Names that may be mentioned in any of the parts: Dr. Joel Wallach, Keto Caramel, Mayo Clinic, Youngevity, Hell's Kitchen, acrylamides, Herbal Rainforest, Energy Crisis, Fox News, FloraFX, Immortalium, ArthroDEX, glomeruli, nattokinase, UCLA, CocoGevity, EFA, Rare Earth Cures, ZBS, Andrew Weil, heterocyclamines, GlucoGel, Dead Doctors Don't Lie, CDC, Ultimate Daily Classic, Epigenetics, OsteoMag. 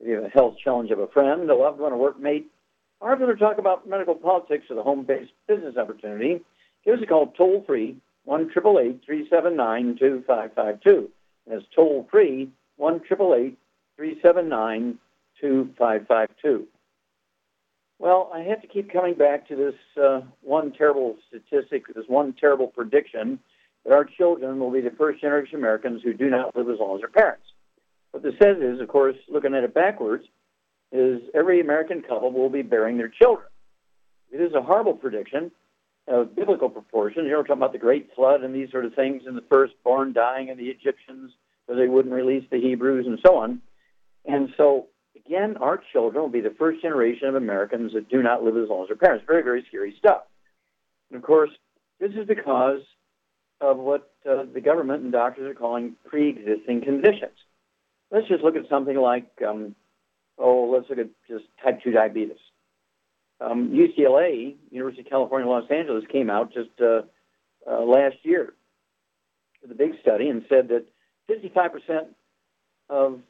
if you have a health challenge of a friend, a loved one, a workmate, or if you want to talk about medical politics or the home-based business opportunity, give us a call toll-free, 1-888-379-2552. That's toll-free, 1-888-379-2552. Well, I have to keep coming back to this one terrible statistic, this one terrible prediction that our children will be the first generation Americans who do not live as long as their parents. What this says is, of course, looking at it backwards, is every American couple will be bearing their children. It is a horrible prediction of biblical proportion. You know, we're talking about the Great Flood and these sort of things, and the firstborn dying of the Egyptians, so they wouldn't release the Hebrews and so on. And so, again, our children will be the first generation of Americans that do not live as long as their parents. Very, very scary stuff. And, of course, this is because of what the government and doctors are calling pre-existing conditions. Let's just look at something like, let's look at just type 2 diabetes. UCLA, University of California, Los Angeles, came out just last year with a big study and said that 55% of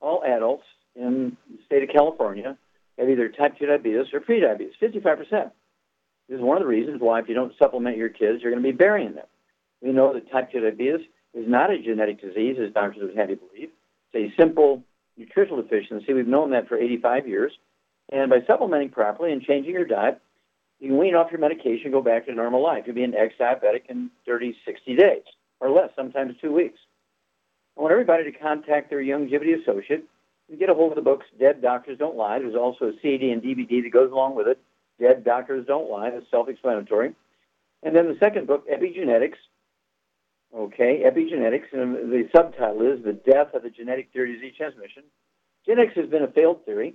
all adults in the state of California have either type 2 diabetes or pre-diabetes, 55%. This is one of the reasons why if you don't supplement your kids, you're going to be burying them. We know that type 2 diabetes is not a genetic disease, as doctors would have you believe. It's a simple nutritional deficiency. We've known that for 85 years. And by supplementing properly and changing your diet, you can wean off your medication, go back to normal life. You'll be an ex-diabetic in 30, 60 days or less, sometimes 2 weeks. I want everybody to contact their Youngevity associate and get a hold of the books, Dead Doctors Don't Lie. There's also a CD and DVD that goes along with it, Dead Doctors Don't Lie. That's self-explanatory. And then the second book, Epigenetics. Okay, Epigenetics, and the subtitle is The Death of the Genetic Theory of Disease Transmission. Genetics has been a failed theory.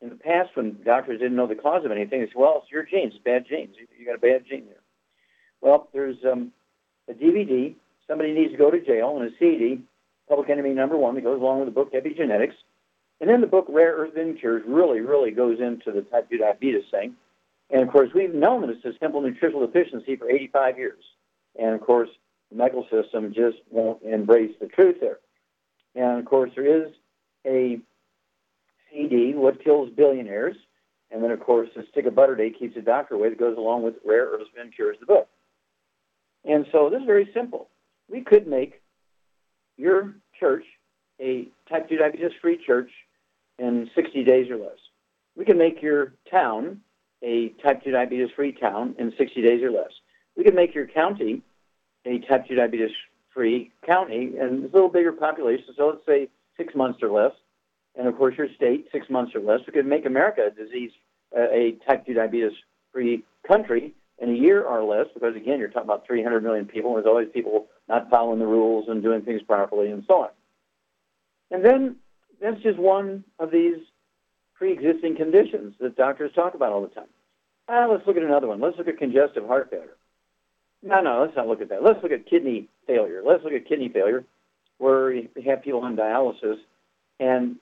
In the past, when doctors didn't know the cause of anything, they said, well, it's your genes, it's bad genes. You got a bad gene there. Well, there's a DVD, Somebody Needs to Go to Jail, and a CD, Public Enemy Number 1, that goes along with the book Epigenetics. And then the book Rare Earth Cures really, really goes into the type 2 diabetes thing. And, of course, we've known that it's a simple nutritional deficiency for 85 years. And, of course, the medical system just won't embrace the truth there. And, of course, there is a CD, What Kills Billionaires, and then, of course, the Stick of Butter Day Keeps the Doctor Away that goes along with Rare Earth Cures, the book. And so this is very simple. We could make your church a type 2 diabetes-free church in 60 days or less. We can make your town a type 2 diabetes-free town in 60 days or less. We can make your county a type 2 diabetes-free county, and it's a little bigger population, so let's say 6 months or less, and of course your state, 6 months or less. We could make America a type 2 diabetes-free country in a year or less, because again, you're talking about 300 million people, and there's always people not following the rules and doing things properly and so on. And then that's just one of these pre-existing conditions that doctors talk about all the time. Let's look at another one. Let's look at congestive heart failure. No, let's not look at that. Let's look at kidney failure. Let's look at kidney failure where you have people on dialysis. And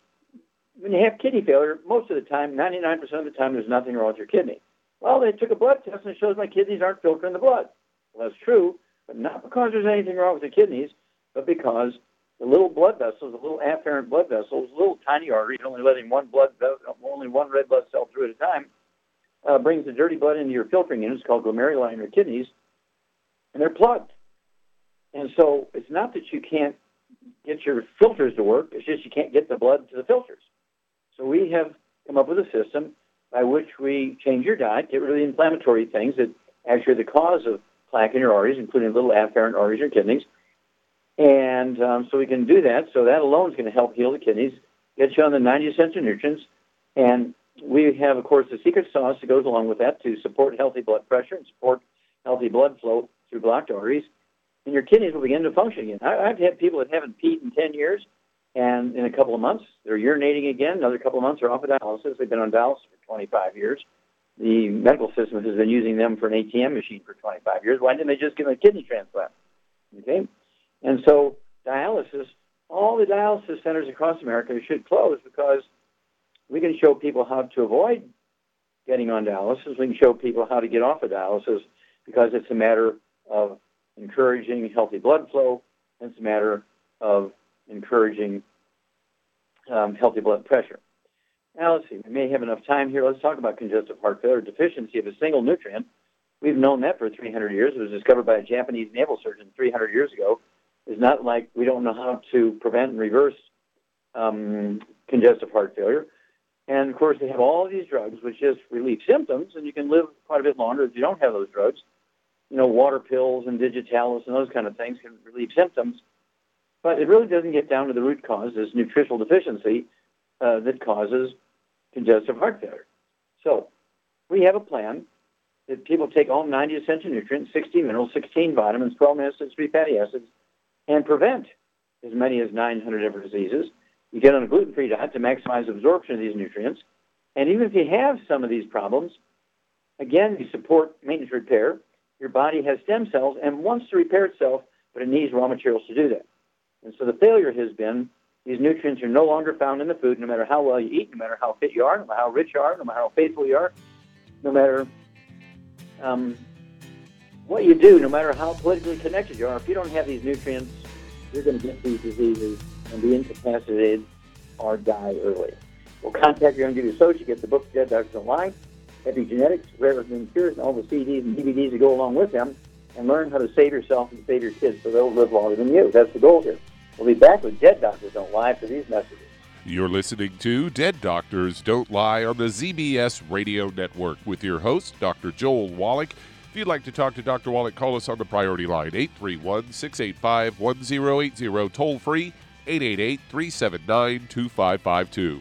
when you have kidney failure, most of the time, 99% of the time, there's nothing wrong with your kidney. Well, they took a blood test and it shows my kidneys aren't filtering the blood. Well, that's true, but not because there's anything wrong with the kidneys, but because the little blood vessels, the little afferent blood vessels, little tiny arteries, only letting one red blood cell through at a time, brings the dirty blood into your filtering units called glomeruli in your kidneys, and they're plugged. And so it's not that you can't get your filters to work. It's just you can't get the blood to the filters. So we have come up with a system by which we change your diet, get rid of the inflammatory things that actually are the cause of plaque in your arteries, including little afferent arteries or kidneys. And so we can do that. So that alone is going to help heal the kidneys, get you on the 90 essential nutrients. And we have, of course, the secret sauce that goes along with that to support healthy blood pressure and support healthy blood flow through blocked arteries. And your kidneys will begin to function again. I've had people that haven't peed in 10 years, and in a couple of months, they're urinating again. Another couple of months, they're off of dialysis. They've been on dialysis for 25 years. The medical system has been using them for an ATM machine for 25 years. Why didn't they just give them a kidney transplant? Okay? And so dialysis, all the dialysis centers across America should close because we can show people how to avoid getting on dialysis. We can show people how to get off of dialysis because it's a matter of encouraging healthy blood flow, and it's a matter of encouraging healthy blood pressure. Now, let's see, we may have enough time here. Let's talk about congestive heart failure, deficiency of a single nutrient. We've known that for 300 years. It was discovered by a Japanese naval surgeon 300 years ago. It's not like we don't know how to prevent and reverse congestive heart failure. And, of course, they have all these drugs which just relieve symptoms, and you can live quite a bit longer if you don't have those drugs. You know, water pills and digitalis and those kind of things can relieve symptoms. But it really doesn't get down to the root cause, this nutritional deficiency that causes congestive heart failure. So we have a plan that people take all 90 essential nutrients, 60 minerals, 16 vitamins, 12 acids, 3 fatty acids, and prevent as many as 900 different diseases. You get on a gluten-free diet to maximize absorption of these nutrients. And even if you have some of these problems, again, you support maintenance repair. Your body has stem cells and wants to repair itself, but it needs raw materials to do that. And so the failure has been these nutrients are no longer found in the food, no matter how well you eat, no matter how fit you are, no matter how rich you are, no matter how faithful you are, no matter what you do, no matter how politically connected you are. If you don't have these nutrients, you're going to get these diseases and be incapacitated or die early. We'll contact your Youngevity associate, get the book Dead Doctors Don't Lie, Epigenetics, Rare Earth Cures, and all the CDs and DVDs that go along with them, and learn how to save yourself and save your kids so they'll live longer than you. That's the goal here. We'll be back with Dead Doctors Don't Lie for these messages. You're listening to Dead Doctors Don't Lie on the ZBS Radio Network with your host, Dr. Joel Wallach. If you'd like to talk to Dr. Wallach, call us on the priority line, 831-685-1080, toll free, 888-379-2552.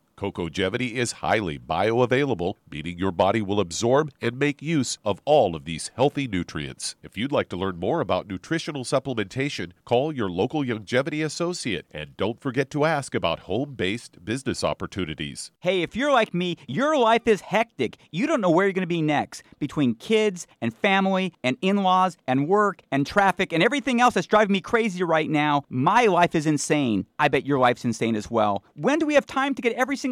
CocoGevity is highly bioavailable, meaning your body will absorb and make use of all of these healthy nutrients. If you'd like to learn more about nutritional supplementation, call your local Youngevity associate, and don't forget to ask about home-based business opportunities. Hey, if you're like me, your life is hectic. You don't know where you're going to be next. Between kids and family and in-laws and work and traffic and everything else that's driving me crazy right now, my life is insane. I bet your life's insane as well. When do we have time to get every single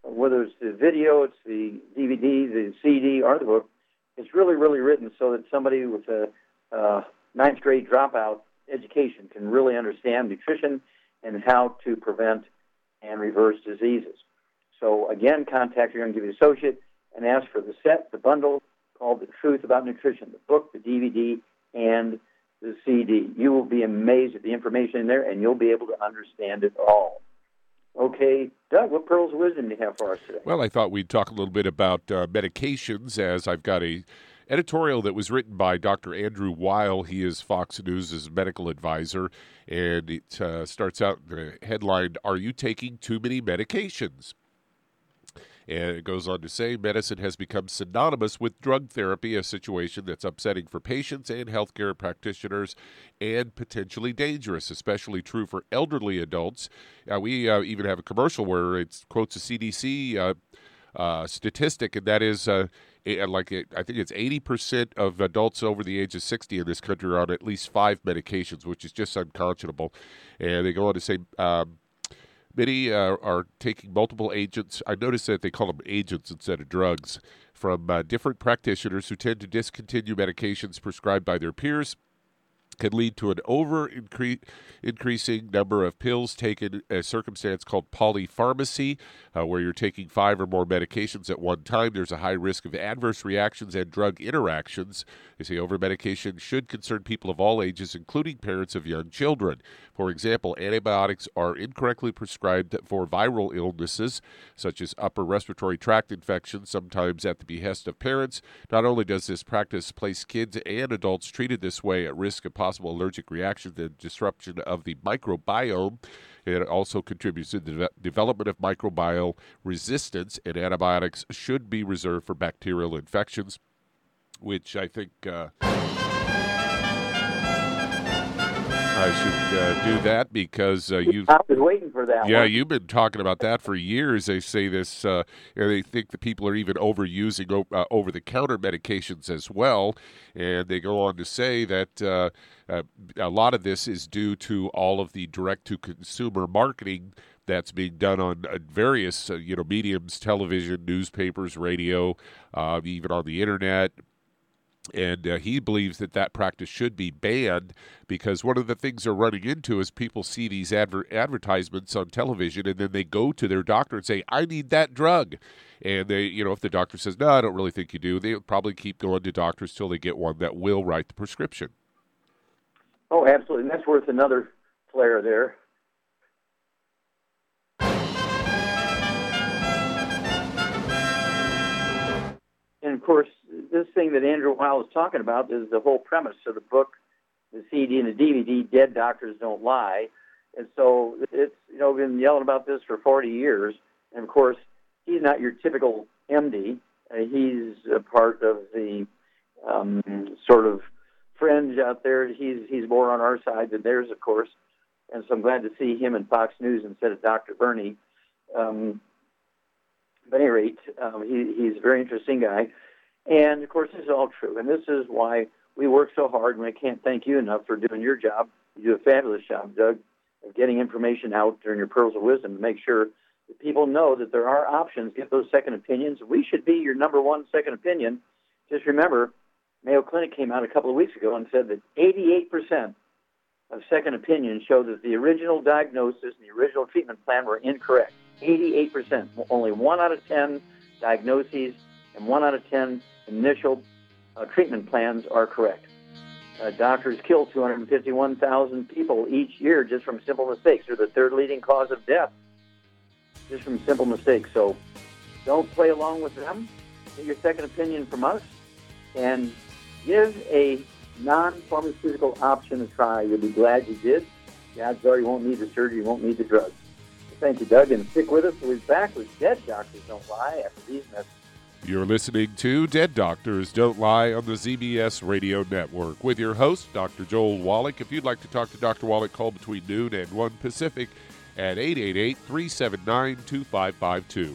whether it's the video, it's the DVD, the CD, or the book. It's really, really written so that somebody with a ninth-grade dropout education can really understand nutrition and how to prevent and reverse diseases. So, again, contact your Youngevity associate and ask for the set, the bundle called The Truth About Nutrition, the book, the DVD, and the CD. You will be amazed at the information in there, and you'll be able to understand it all. Okay, Doug, what pearls of wisdom do you have for us today? Well, I thought we'd talk a little bit about medications, as I've got a editorial that was written by Dr. Andrew Weil. He is Fox News' medical advisor, and it starts out the headline, "Are you taking too many medications?" And it goes on to say, medicine has become synonymous with drug therapy, a situation that's upsetting for patients and healthcare practitioners and potentially dangerous, especially true for elderly adults. We even have a commercial where it quotes a CDC statistic, and that is I think it's 80% of adults over the age of 60 in this country are on at least 5 medications, which is just unconscionable. And they go on to say many are taking multiple agents. I noticed that they call them agents instead of drugs from different practitioners who tend to discontinue medications prescribed by their peers. Can lead to an increasing number of pills taken, a circumstance called polypharmacy, where you're taking 5 or more medications at one time. There's a high risk of adverse reactions and drug interactions. They say over-medication should concern people of all ages, including parents of young children. For example, antibiotics are incorrectly prescribed for viral illnesses, such as upper respiratory tract infections, sometimes at the behest of parents. Not only does this practice place kids and adults treated this way at risk of possible allergic reactions and disruption of the microbiome, it also contributes to the development of microbial resistance, and antibiotics should be reserved for bacterial infections, which I think I should do that because you've... I've been waiting for that. Yeah, you've been talking about that for years. They say this, and they think that people are even overusing over-the-counter medications as well. And they go on to say that a lot of this is due to all of the direct-to-consumer marketing that's being done on various mediums, television, newspapers, radio, even on the Internet. And he believes that that practice should be banned because one of the things they're running into is people see these advertisements on television and then they go to their doctor and say, I need that drug. And they, if the doctor says, no, I don't really think you do, they'll probably keep going to doctors till they get one that will write the prescription. Oh, absolutely. And that's worth another flare there. And, of course, this thing that Andrew Weil is talking about is the whole premise of the book, the CD, and the DVD, Dead Doctors Don't Lie. And so it's, been yelling about this for 40 years. And, of course, he's not your typical MD. He's a part of the sort of fringe out there. He's more on our side than theirs, of course. And so I'm glad to see him in Fox News instead of Dr. Bernie. But at any rate, he's a very interesting guy. And, of course, this is all true. And this is why we work so hard, and I can't thank you enough for doing your job. You do a fabulous job, Doug, of getting information out during your Pearls of Wisdom to make sure that people know that there are options. Get those second opinions. We should be your number one second opinion. Just remember, Mayo Clinic came out a couple of weeks ago and said that 88% of second opinions show that the original diagnosis and the original treatment plan were incorrect. 88%. Only 1 out of 10 diagnoses and 1 out of 10 initial treatment plans are correct. Doctors kill 251,000 people each year just from simple mistakes. They're the third leading cause of death just from simple mistakes. So don't play along with them. Get your second opinion from us and give a non-pharmaceutical option a try. You'll be glad you did. The odds are you won't need the surgery, you won't need the drugs. So thank you, Doug, and stick with us. We'll be back with Dead Doctors Don't Lie after these messages. You're listening to Dead Doctors Don't Lie on the ZBS Radio Network with your host, Dr. Joel Wallach. If you'd like to talk to Dr. Wallach, call between noon and 1 Pacific at 888-379-2552.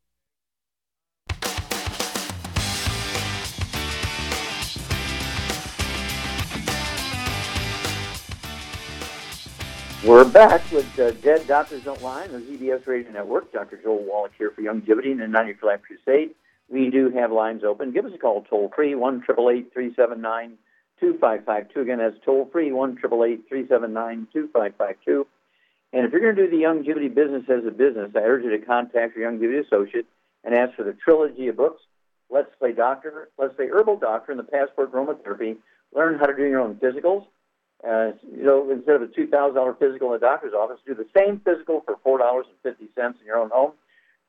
We're back with Dead Doctors Don't Lie on the ZBS Radio Network. Dr. Joel Wallach here for Youngevity and the 90-Year Life Crusade. We do have lines open. Give us a call toll-free, 1-888-379-2552. Again, that's toll-free, 1-888-379-2552. And if you're going to do the Youngevity business as a business, I urge you to contact your Youngevity associate and ask for the trilogy of books, Let's Play Doctor, Let's Play Herbal Doctor, and the Passport Aromatherapy. Learn how to do your own physicals. Instead of a $2,000 physical in the doctor's office, do the same physical for $4.50 in your own home.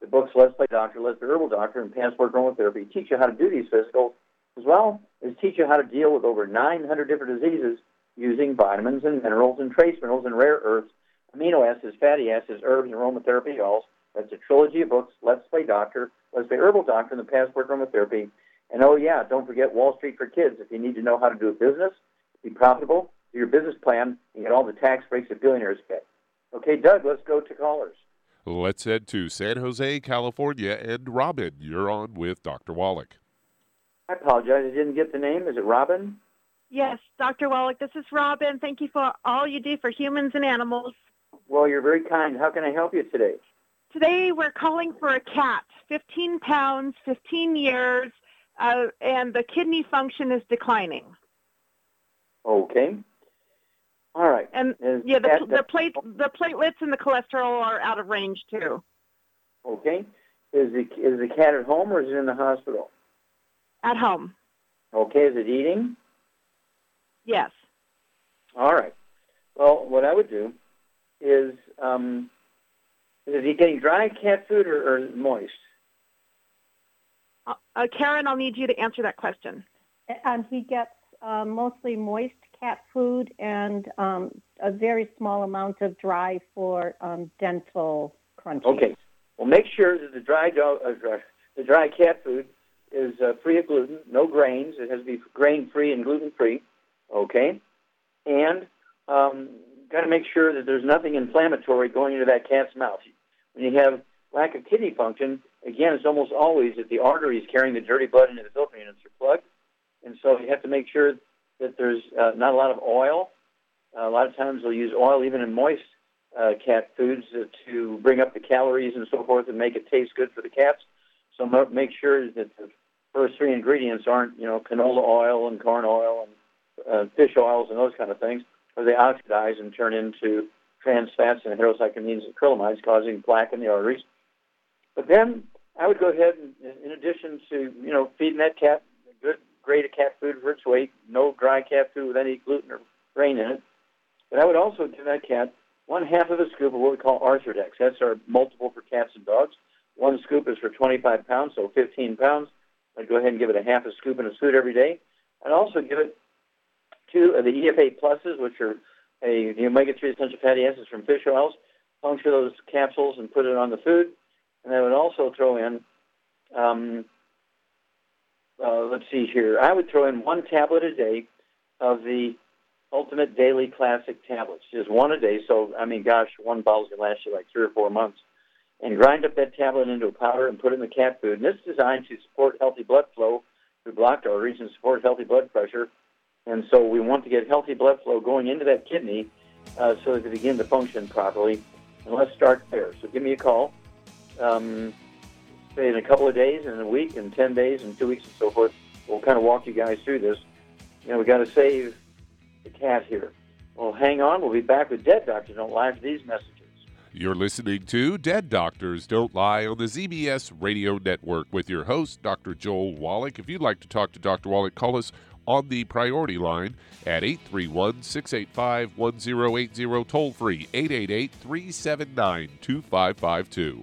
The books, Let's Play Doctor, Let's Play Herbal Doctor, and Passport Aromatherapy teach you how to do these physicals, as well as teach you how to deal with over 900 different diseases using vitamins and minerals and trace minerals and rare earths, amino acids, fatty acids, herbs, and aromatherapy oils. That's a trilogy of books, Let's Play Doctor, Let's Play Herbal Doctor, and the Passport Aromatherapy. And, oh, yeah, don't forget Wall Street for Kids. If you need to know how to do a business, be profitable, your business plan, and get all the tax breaks that billionaires get. Okay, Doug, let's go to callers. Let's head to San Jose, California, and Robin, you're on with Dr. Wallach. I apologize, I didn't get the name. Is it Robin? Yes, Dr. Wallach, this is Robin. Thank you for all you do for humans and animals. Well, you're very kind. How can I help you today? Today we're calling for a cat, 15 pounds, 15 years, and the kidney function is declining. Okay. All right. And yeah, the platelets and the cholesterol are out of range too. Okay. Is the cat at home or is it in the hospital? At home. Okay. Is it eating? Yes. All right. Well, what I would do is he getting dry cat food or moist? Karen, I'll need you to answer that question. He gets mostly moist cat food and a very small amount of dry for dental crunchies. Okay. Well, make sure that the dry cat food is free of gluten, no grains. It has to be grain-free and gluten-free. Okay. And got to make sure that there's nothing inflammatory going into that cat's mouth. When you have lack of kidney function, again, it's almost always that the arteries carrying the dirty blood into the filter units are plugged. And so you have to make sure that there's not a lot of oil. A lot of times they'll use oil even in moist cat foods to bring up the calories and so forth and make it taste good for the cats. So make sure that the first three ingredients aren't, canola oil and corn oil and fish oils and those kind of things, or they oxidize and turn into trans fats and heterocyclamines and acrylamides, causing plaque in the arteries. But then I would go ahead and, in addition to, feeding that cat a good grade of cat food for its weight, no dry cat food with any gluten or grain in it, but I would also give that cat 1/2 of a scoop of what we call ArthroDEX. That's our multiple for cats and dogs. One scoop is for 25 pounds, so 15 pounds. I'd go ahead and give it 1/2 a scoop in its food every day. I'd also give it 2 of the EFA pluses, which are the omega-3 essential fatty acids from fish oils. Puncture those capsules and put it on the food. And I would also throw in, I would throw in 1 tablet a day of the Ultimate Daily Classic tablets, just 1 a day. So, 1 bottle's going to last you like 3 or 4 months. And grind up that tablet into a powder and put it in the cat food. And it's designed to support healthy blood flow through blocked arteries and support healthy blood pressure. And so we want to get healthy blood flow going into that kidney so that they begin to function properly. And let's start there. So give me a call, say in a couple of days, and a week, and 10 days, and 2 weeks, and so forth. We'll kind of walk you guys through this. We've got to save the cat here. Well, hang on. We'll be back with Dead Doctors Don't Lie for these messages. You're listening to Dead Doctors Don't Lie on the ZBS Radio Network with your host, Dr. Joel Wallach. If you'd like to talk to Dr. Wallach, call us on the priority line at 831-685-1080, toll free 888-379-2552.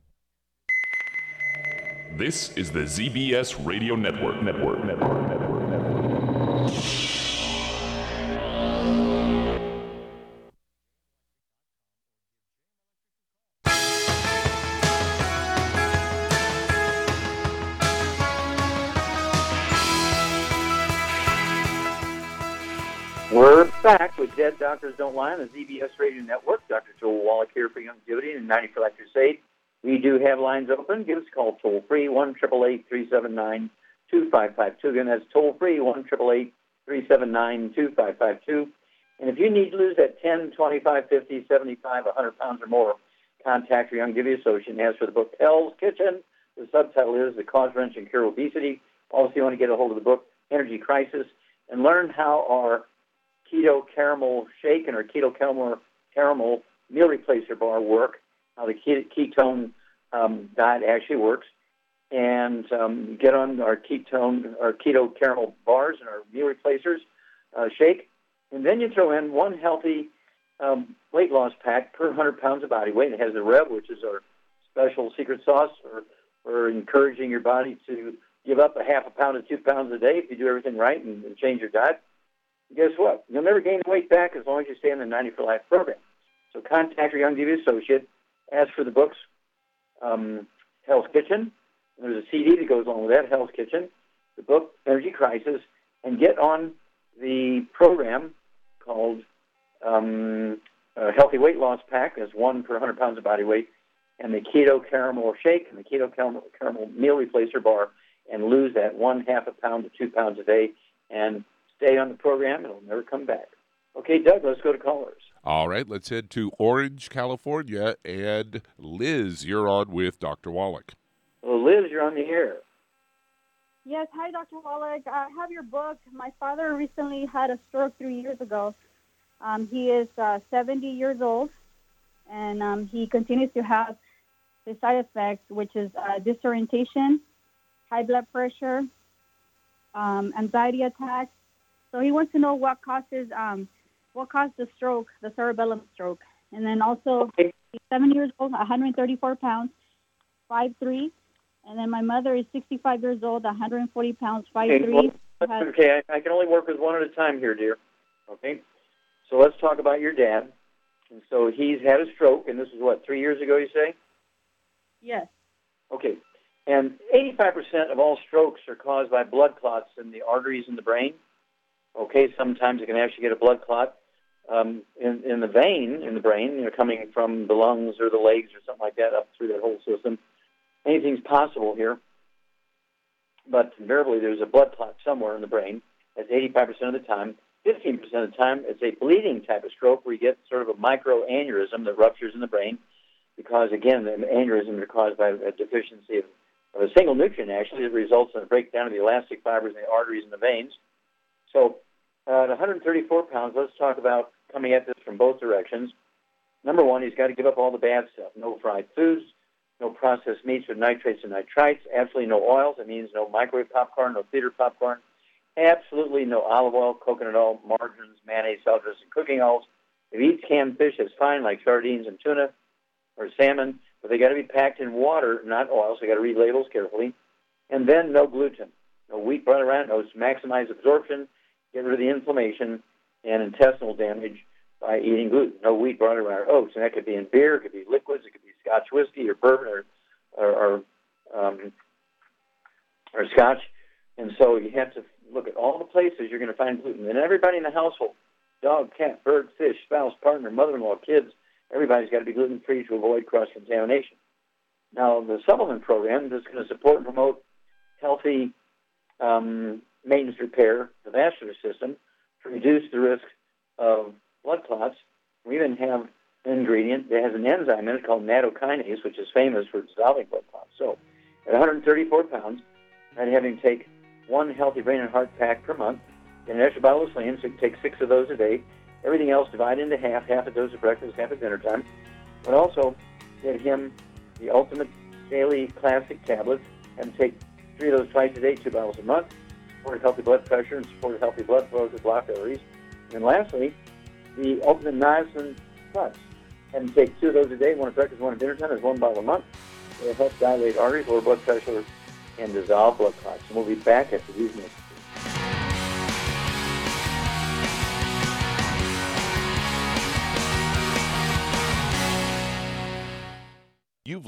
This is the ZBS Radio Network. We're back with Dead Doctors Don't Lie on the ZBS Radio Network. Dr. Joel Wallach here for Youngevity and 90 for Life Crusade. We do have lines open. Give us a call toll-free, 1-888-379-2552. Again, that's toll-free, 1-888-379-2552. And if you need to lose that 10, 25, 50, 75, 100 pounds or more, contact your Youngevity associate and ask for the book, Hell's Kitchen. The subtitle is The Cause, Wrench, and Cure Obesity. Also, you want to get a hold of the book, Energy Crisis, and learn how our Keto Caramel Shake and our Keto Caramel Meal Replacer Bar work. How the ketone diet actually works, and get on our ketone, our keto caramel bars and our meal replacers shake, and then you throw in one healthy weight loss pack per 100 pounds of body weight. It has the Rev, which is our special secret sauce for encouraging your body to give up a half a pound to 2 pounds a day if you do everything right and change your diet. And guess what? You'll never gain weight back as long as you stay in the 90 for Life program. So contact your Youngevity associate. As for the books, Hell's Kitchen, there's a CD that goes along with that, Hell's Kitchen, the book, Energy Crisis, and get on the program called Healthy Weight Loss Pack. That's one per 100 pounds of body weight, and the Keto Caramel Shake and the Keto Caramel Meal Replacer Bar, and lose that one half a pound to 2 pounds a day, and stay on the program. It'll never come back. Okay, Doug, let's go to callers. All right, let's head to Orange, California, and Liz, you're on with Dr. Wallach. Well, Liz, you're on the air. Yes, hi, Dr. Wallach. I have your book. My father recently had a stroke 3 years ago. He is 70 years old, and he continues to have the side effects, which is disorientation, high blood pressure, anxiety attacks. So he wants to know what caused the stroke, the cerebellum stroke. And then also, okay. He's 7 years old, 134 pounds, 5'3". And then my mother is 65 years old, 140 pounds, 5'3". Okay, well, okay. I can only work with one at a time here, dear. Okay. So let's talk about your dad. And so he's had a stroke, and this is what, 3 years ago, you say? Yes. Okay. And 85% of all strokes are caused by blood clots in the arteries in the brain. Okay, sometimes you can actually get a blood clot in the vein, in the brain, you know, coming from the lungs or the legs or something like that up through that whole system. Anything's possible here, but invariably there's a blood clot somewhere in the brain. That's 85% of the time. 15% of the time, it's a bleeding type of stroke where you get sort of a microaneurysm that ruptures in the brain because, again, the aneurysms are caused by a deficiency of of a single nutrient, actually, it results in a breakdown of the elastic fibers in the arteries and the veins. So at 134 pounds, let's talk about coming at this from both directions. Number one, he's got to give up all the bad stuff. No fried foods, no processed meats with nitrates and nitrites, absolutely no oils. It means no microwave popcorn, no theater popcorn, absolutely no olive oil, coconut oil, margarines, mayonnaise, salt, and cooking oils. If you eat canned fish, it's fine, like sardines and tuna or salmon, but they got to be packed in water, not oil, so you got to read labels carefully. And then no gluten, no wheat brought around, no maximize absorption, get rid of the inflammation and intestinal damage by eating gluten. No wheat brought around or oats, and that could be in beer, it could be liquids, it could be Scotch whiskey or bourbon or Scotch. And so you have to look at all the places you're going to find gluten. And everybody in the household, dog, cat, bird, fish, spouse, partner, mother-in-law, kids, everybody's got to be gluten-free to avoid cross-contamination. Now, the supplement program that's going to support and promote healthy maintenance repair, the vascular system, to reduce the risk of blood clots. We even have an ingredient that has an enzyme in it called nattokinase, which is famous for dissolving blood clots. So at 134 pounds, I'd have him take one healthy brain and heart pack per month, and an extra bottle of Slim, so you can take 6 of those a day. Everything else divided into half a dose at breakfast, half at dinner time. But also get him the Ultimate Daily Classic tablets and take 3 of those twice a day, 2 bottles a month, support healthy blood pressure and support healthy blood flows with blocked arteries. And then lastly, the Ultimate Niacin Plus. And take 2 of those a day, 1 at breakfast, 1 at dinner time, is 1 bottle a month. It helps dilate arteries, lower blood pressure, and dissolve blood clots. And we'll be back after these minutes. You've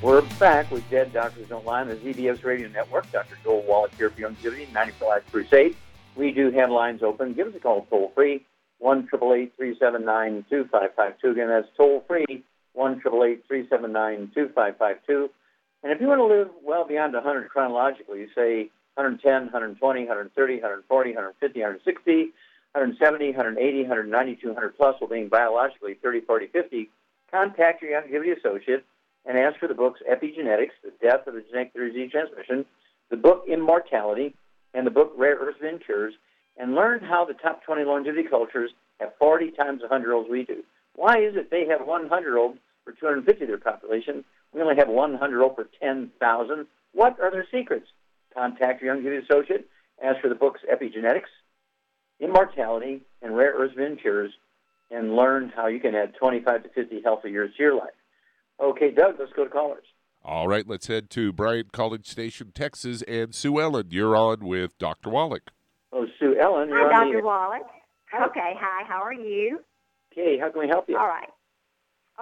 We're back with Dead Doctors Don't Lie on the ZBS Radio Network. Dr. Joel Wallach here for Youngevity, 94 Life Crusade. We do have lines open. Give us a call toll-free, 1-888-379-2552. Again, that's toll-free, 1-888-379-2552. And if you want to live well beyond 100 chronologically, say 110, 120, 130, 140, 150, 160, 170, 180, 190, 200 plus, while being biologically 30, 40, 50, contact your Youngevity associate and ask for the books Epigenetics, The Death of the Genetic Disease Transmission, the book Immortality, and the book Rare Earth Cures, and learn how the top 20 longevity cultures have 40 times the 100-year-olds we do. Why is it they have 100-year-old for 250 of their population? We only have 100-year-old for 10,000. What are their secrets? Contact your Youngevity associate. Ask for the books Epigenetics, Immortality and Rare Earth Cures, and learn how you can add 25 to 50 healthy years to your life. Okay, Doug, let's go to callers. All right, let's head to Bryant College Station, Texas, and Sue Ellen, you're on with Dr. Wallach. Oh, Sue Ellen, you're on. Hi, Dr. Wallach. Okay, hi, how are you? Okay, how can we help you? All right.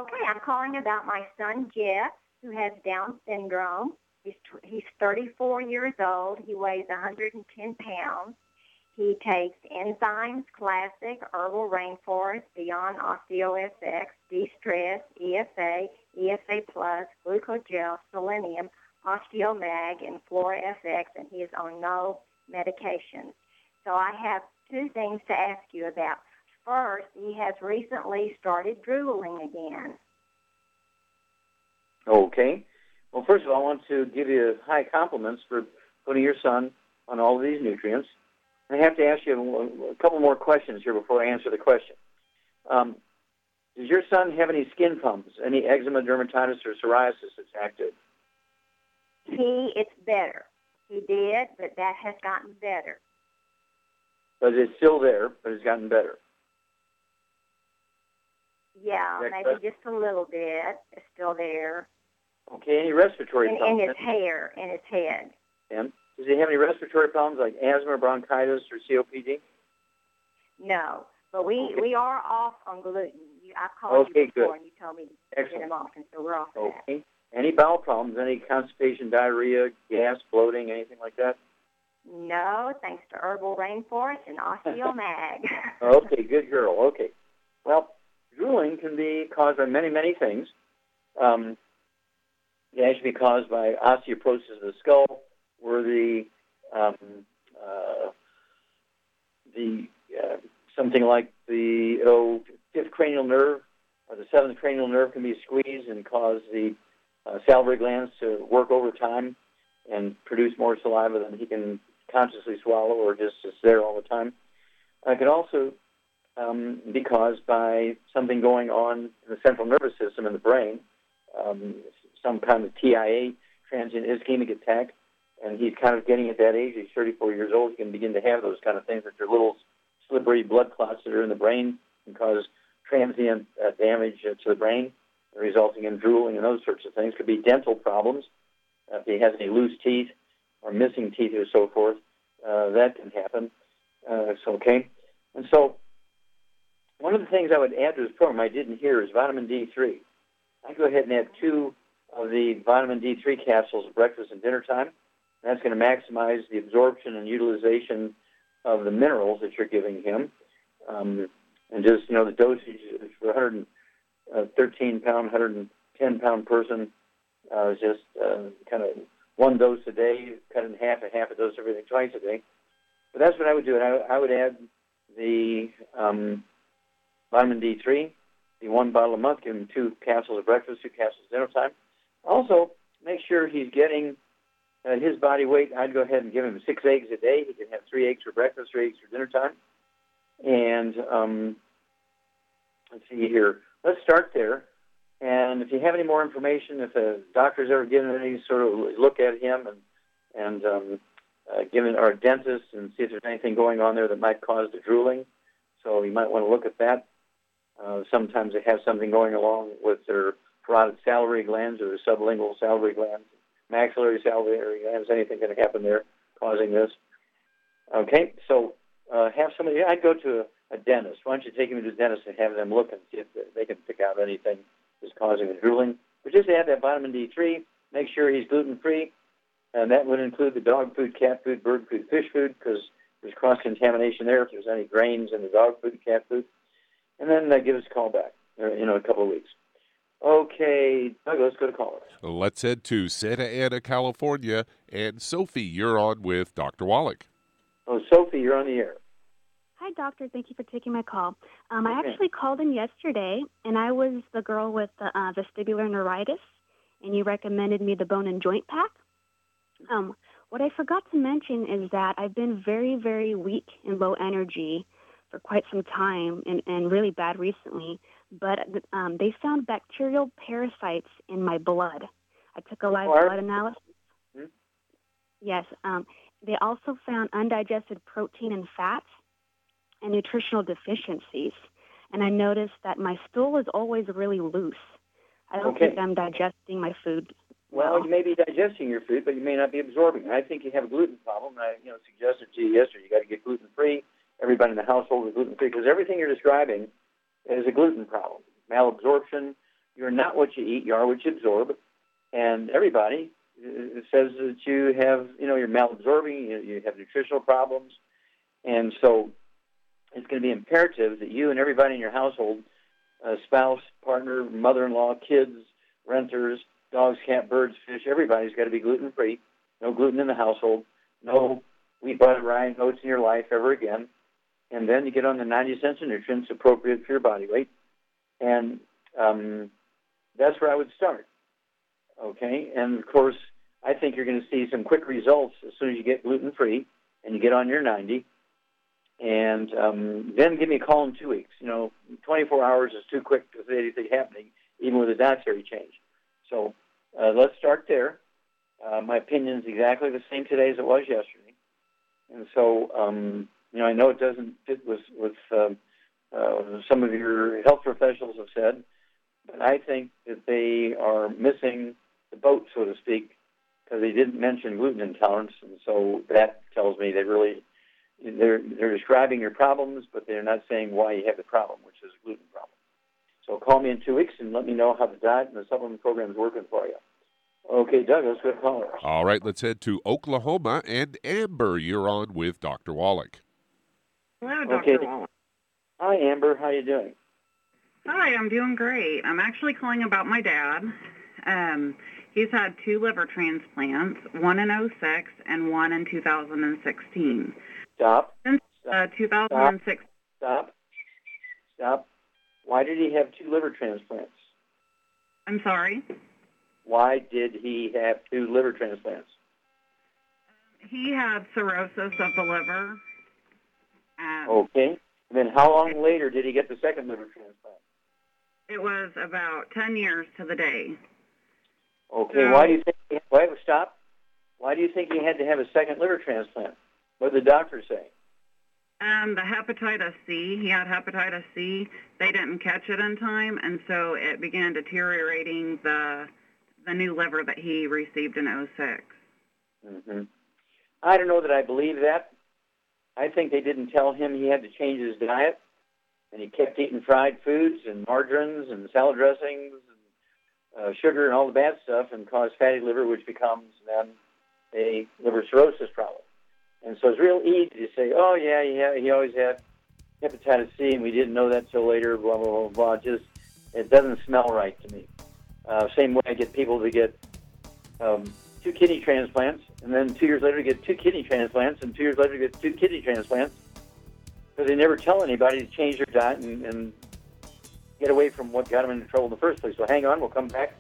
Okay, I'm calling about my son, Jeff, who has Down syndrome. He's 34 years old. He weighs 110 pounds. He takes Enzymes, Classic, Herbal Rainforest, Beyond OsteoSX, De-Stress, EFA, EFA Plus, GlucoGel, Selenium, OsteoMag, and FloraFX, and he is on no medications. So I have two things to ask you about. First, he has recently started drooling again. Okay. Well, first of all, I want to give you high compliments for putting your son on all of these nutrients. I have to ask you a couple more questions here before I answer the question. Does your son have any skin problems, any eczema, dermatitis, or psoriasis that's active? It's better. He did, but that has gotten better. But it's still there, but it's gotten better. Yeah, maybe just a little bit. It's still there. Okay, any respiratory problems? In his hair, in his head. And? Does he have any respiratory problems like asthma, bronchitis, or COPD? No, but we are off on gluten. I've called you before, good. And you told me to get him off, and so we're off that. Any bowel problems, any constipation, diarrhea, gas, bloating, anything like that? No, thanks to Herbal Rainforest and OsteoMag. Okay, good girl. Okay. Well, drooling can be caused by many, many things. It can actually be caused by osteoporosis of the skull, where something like the fifth cranial nerve or the seventh cranial nerve can be squeezed and cause the salivary glands to work overtime and produce more saliva than he can consciously swallow, or just it's there all the time. It could also be caused by something going on in the central nervous system in the brain, some kind of TIA, transient ischemic attack. And he's kind of getting at that age. He's 34 years old. He can begin to have those kind of things, which are little slippery blood clots that are in the brain and cause transient damage to the brain, resulting in drooling and those sorts of things. Could be dental problems. If he has any loose teeth or missing teeth or so forth, that can happen. It's okay. And so one of the things I would add to this program I didn't hear is vitamin D3. I go ahead and add 2 of the vitamin D3 capsules at breakfast and dinner time. That's going to maximize the absorption and utilization of the minerals that you're giving him. And just, the dosage is for a 113-pound, 110-pound person. It's just kind of one dose a day, cut in half, a half a dose, everything twice a day. But that's what I would do. And I would add the vitamin D3, the 1 bottle a month, give him 2 capsules at breakfast, 2 capsules at dinner time. Also, make sure he's getting... At his body weight, I'd go ahead and give him 6 eggs a day. He can have 3 eggs for breakfast, 3 eggs for dinner time. And let's see here. Let's start there. And if you have any more information, if a doctor's ever given any sort of look at him and given our dentist and see if there's anything going on there that might cause the drooling. So you might want to look at that. Sometimes they have something going along with their parotid salivary glands or their sublingual salivary glands. Maxillary salivary glands, anything can happen there causing this. Okay, so have somebody, I'd go to a dentist. Why don't you take him to the dentist and have them look and see if they can pick out anything that's causing the drooling. But just add that vitamin D3, make sure he's gluten-free, and that would include the dog food, cat food, bird food, fish food, because there's cross-contamination there if there's any grains in the dog food, cat food. And then give us a call back, a couple of weeks. Okay, let's go to callers. Let's head to Santa Ana, California, and Sophie, you're on with Dr. Wallach. Oh, Sophie, you're on the air. Hi, doctor. Thank you for taking my call. I actually called in yesterday, and I was the girl with the vestibular neuritis, and you recommended me the bone and joint pack. What I forgot to mention is that I've been very, very weak and low energy for quite some time and really bad recently. But they found bacterial parasites in my blood. I took a live blood analysis. Hmm? Yes. They also found undigested protein and fat. and nutritional deficiencies. And I noticed that my stool is always really loose. I don't think I'm digesting my food. Well, you may be digesting your food, but you may not be absorbing it. I think you have a gluten problem. I suggested to you yesterday, you got to get gluten-free. Everybody in the household is gluten-free because everything you're describing is a gluten problem. Malabsorption, you're not what you eat, you are what you absorb. And everybody says that you have, you're malabsorbing, you have nutritional problems. And so it's going to be imperative that you and everybody in your household, spouse, partner, mother-in-law, kids, renters, dogs, cats, birds, fish, everybody's got to be gluten-free. No gluten in the household. No wheat, butter, rye, oats in your life ever again. And then you get on the 90 cents of nutrients appropriate for your body weight. And that's where I would start. Okay? And, of course, I think you're going to see some quick results as soon as you get gluten-free and you get on your 90. And then give me a call in 2 weeks. 24 hours is too quick to see anything happening, even with a dietary change. So let's start there. My opinion is exactly the same today as it was yesterday. And so, I know it doesn't fit with some of your health professionals have said, but I think that they are missing the boat, so to speak, because they didn't mention gluten intolerance. And so that tells me they really, they're describing your problems, but they're not saying why you have the problem, which is a gluten problem. So call me in 2 weeks and let me know how the diet and the supplement program is working for you. Okay, Doug, let's go to callers. All right, let's head to Oklahoma. And Amber, you're on with Dr. Wallach. Hello, Dr. Wallach. Hi, Amber. How are you doing? Hi, I'm doing great. I'm actually calling about my dad. He's had 2 liver transplants, one in 2006 and one in 2016. Stop. Since 2006. Stop. Why did he have 2 liver transplants? I'm sorry? Why did he have 2 liver transplants? He had cirrhosis of the liver. Okay. And then how long later did he get the second liver transplant? It was about 10 years to the day. Okay. So, why do you think he had to have a second liver transplant? What did the doctor say? The hepatitis C. He had hepatitis C. They didn't catch it in time, and so it began deteriorating the new liver that he received in 2006. Mm-hmm. I don't know that I believe that. I think they didn't tell him he had to change his diet, and he kept eating fried foods and margarines and salad dressings and sugar and all the bad stuff and caused fatty liver, which becomes then a liver cirrhosis problem. And so it's real easy to say, oh, yeah, he always had hepatitis C, and we didn't know that till later, blah, blah, blah, blah. Just, it doesn't smell right to me. Same way I get people to get 2 kidney transplants, and then 2 years later get 2 kidney transplants, and 2 years later get 2 kidney transplants, because they never tell anybody to change their diet and get away from what got them into trouble in the first place. So hang on, we'll come back,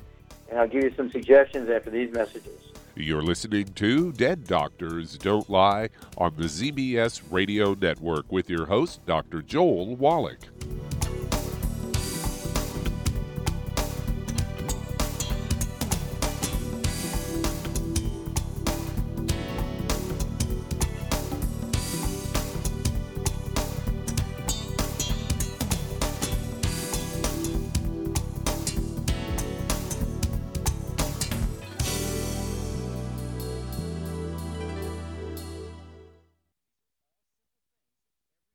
and I'll give you some suggestions after these messages. You're listening to Dead Doctors Don't Lie on the ZBS Radio Network with your host, Dr. Joel Wallach.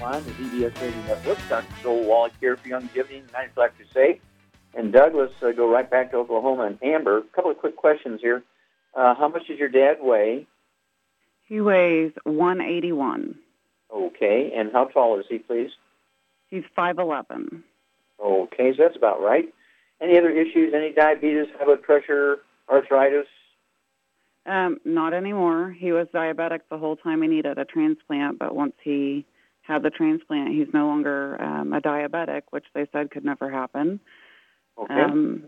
Lie, the ZBS Radio Network. Dr. Joel Wallach here for Youngevity, 9 o'clock Crusade. And Doug, let's go right back to Oklahoma and Amber. A couple of quick questions here. How much does your dad weigh? He weighs 181. Okay, and how tall is he, please? He's 5'11". Okay, so that's about right. Any other issues, any diabetes, high blood pressure, arthritis? Not anymore. He was diabetic the whole time he needed a transplant, but once he had the transplant, he's no longer a diabetic, which they said could never happen. Okay.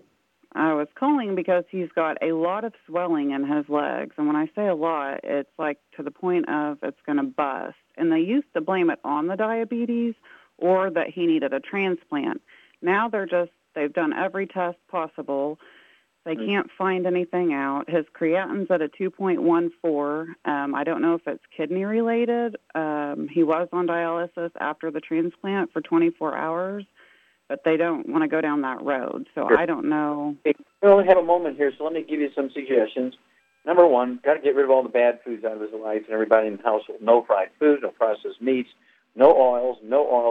I was calling because he's got a lot of swelling in his legs, and when I say a lot, it's like to the point of it's going to bust. And they used to blame it on the diabetes or that he needed a transplant. Now they've done every test possible. They can't find anything out. His creatinine's at a 2.14. I don't know if it's kidney-related. He was on dialysis after the transplant for 24 hours, but they don't want to go down that road, so sure. I don't know. Okay. We only have a moment here, so let me give you some suggestions. Number one, got to get rid of all the bad foods out of his life and everybody in the household. No fried food, no processed meats, no oils.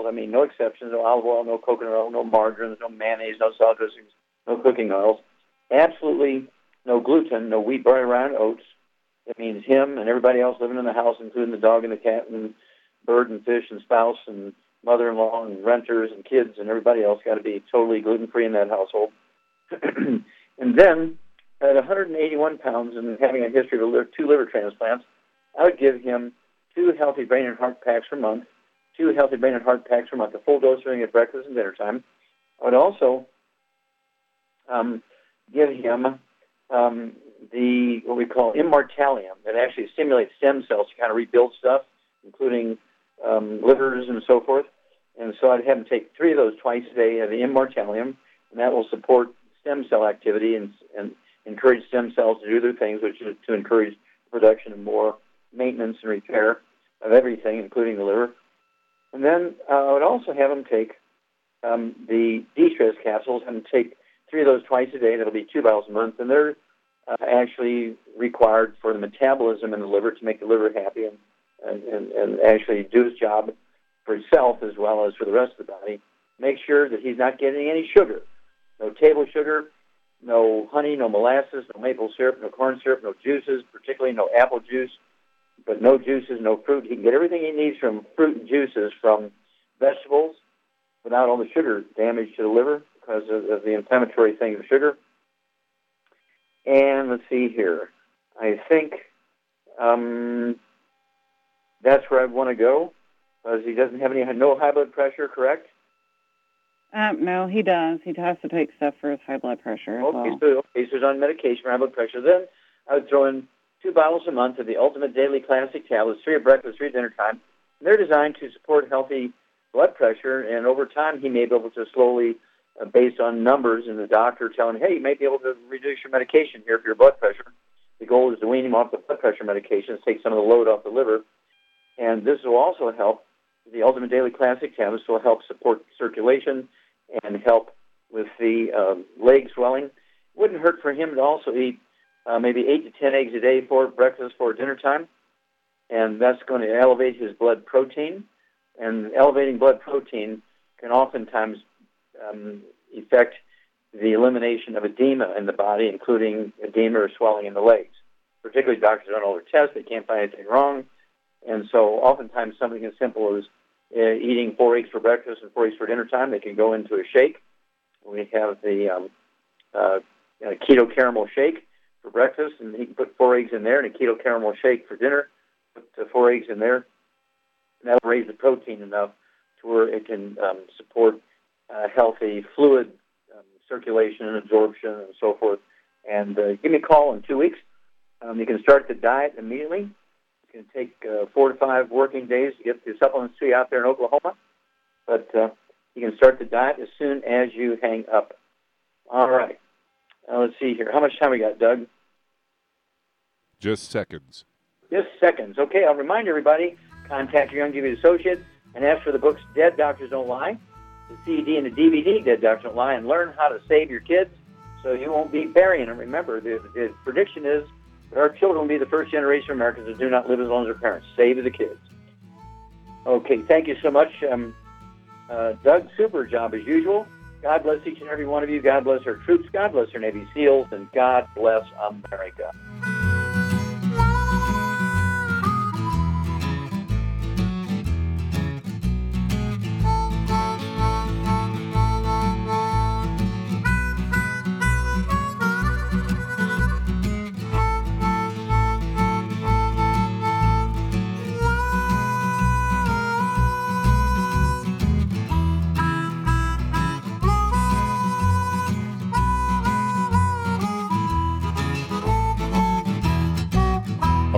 I mean, no exceptions, no olive oil, no coconut oil, no margarines, no mayonnaise, no salad dressings, no cooking oils. Absolutely no gluten, no wheat, barley, rye, oats. That means him and everybody else living in the house, including the dog and the cat and bird and fish and spouse and mother-in-law and renters and kids and everybody else got to be totally gluten-free in that household. And then at 181 pounds and having a history of two liver transplants, I would give him 2 healthy brain and heart packs per month, 2 healthy brain and heart packs per month, a full dose during his breakfast and dinner time. I would also... give him the what we call Immortalium that actually stimulates stem cells to kind of rebuild stuff, including livers and so forth. And so I'd have him take 3 of those twice a day of the Immortalium, and that will support stem cell activity and encourage stem cells to do their things, which is to encourage production and more maintenance and repair of everything, including the liver. And then I would also have him take the de-stress capsules and take 3 of those twice a day. That'll be 2 bottles a month, and they're actually required for the metabolism in the liver to make the liver happy and actually do its job for itself as well as for the rest of the body. Make sure that he's not getting any sugar, no table sugar, no honey, no molasses, no maple syrup, no corn syrup, no juices, particularly no apple juice, but no juices, no fruit. He can get everything he needs from fruit and juices, from vegetables, without all the sugar damage to the liver because of the inflammatory thing of sugar. And let's see here. I think that's where I want to go because he doesn't have no high blood pressure, correct? No, he does. He has to take stuff for his high blood pressure. Okay, so he's on medication for high blood pressure. Then I would throw in 2 bottles a month of the Ultimate Daily Classic tablets, 3 at breakfast, 3 at dinner time. And they're designed to support healthy blood pressure, and over time he may be able to slowly, based on numbers and the doctor telling him, hey, you may be able to reduce your medication here for your blood pressure. The goal is to wean him off the blood pressure medications, take some of the load off the liver, and this will also help. The Ultimate Daily Classic tablets will help support circulation and help with the leg swelling. It wouldn't hurt for him to also eat maybe 8 to 10 eggs a day for breakfast, for dinner time, and that's going to elevate his blood protein. And elevating blood protein can oftentimes affect the elimination of edema in the body, including edema or swelling in the legs. Particularly, doctors don't all their tests; they can't find anything wrong. And so oftentimes something as simple as eating 4 eggs for breakfast and 4 eggs for dinner time, they can go into a shake. We have the Keto Caramel shake for breakfast, and he can put 4 eggs in there, and a Keto Caramel shake for dinner, put 4 eggs in there. And that'll raise the protein enough to where it can support healthy fluid circulation and absorption and so forth. And give me a call in 2 weeks. You can start the diet immediately. It's going to take 4 to 5 working days to get the supplements to you out there in Oklahoma. But you can start the diet as soon as you hang up. All right. Let's see here. How much time we got, Doug? Just seconds. Just seconds. Okay, I'll remind everybody, contact your Youngevity associate and ask for the books Dead Doctors Don't Lie, the CD and the DVD Dead Doctors Don't Lie, and learn how to save your kids so you won't be burying them. Remember, the prediction is, our children will be the first generation of Americans that do not live as long as their parents. Save the kids. Okay, thank you so much. Doug, super job as usual. God bless each and every one of you. God bless our troops. God bless our Navy SEALs. And God bless America.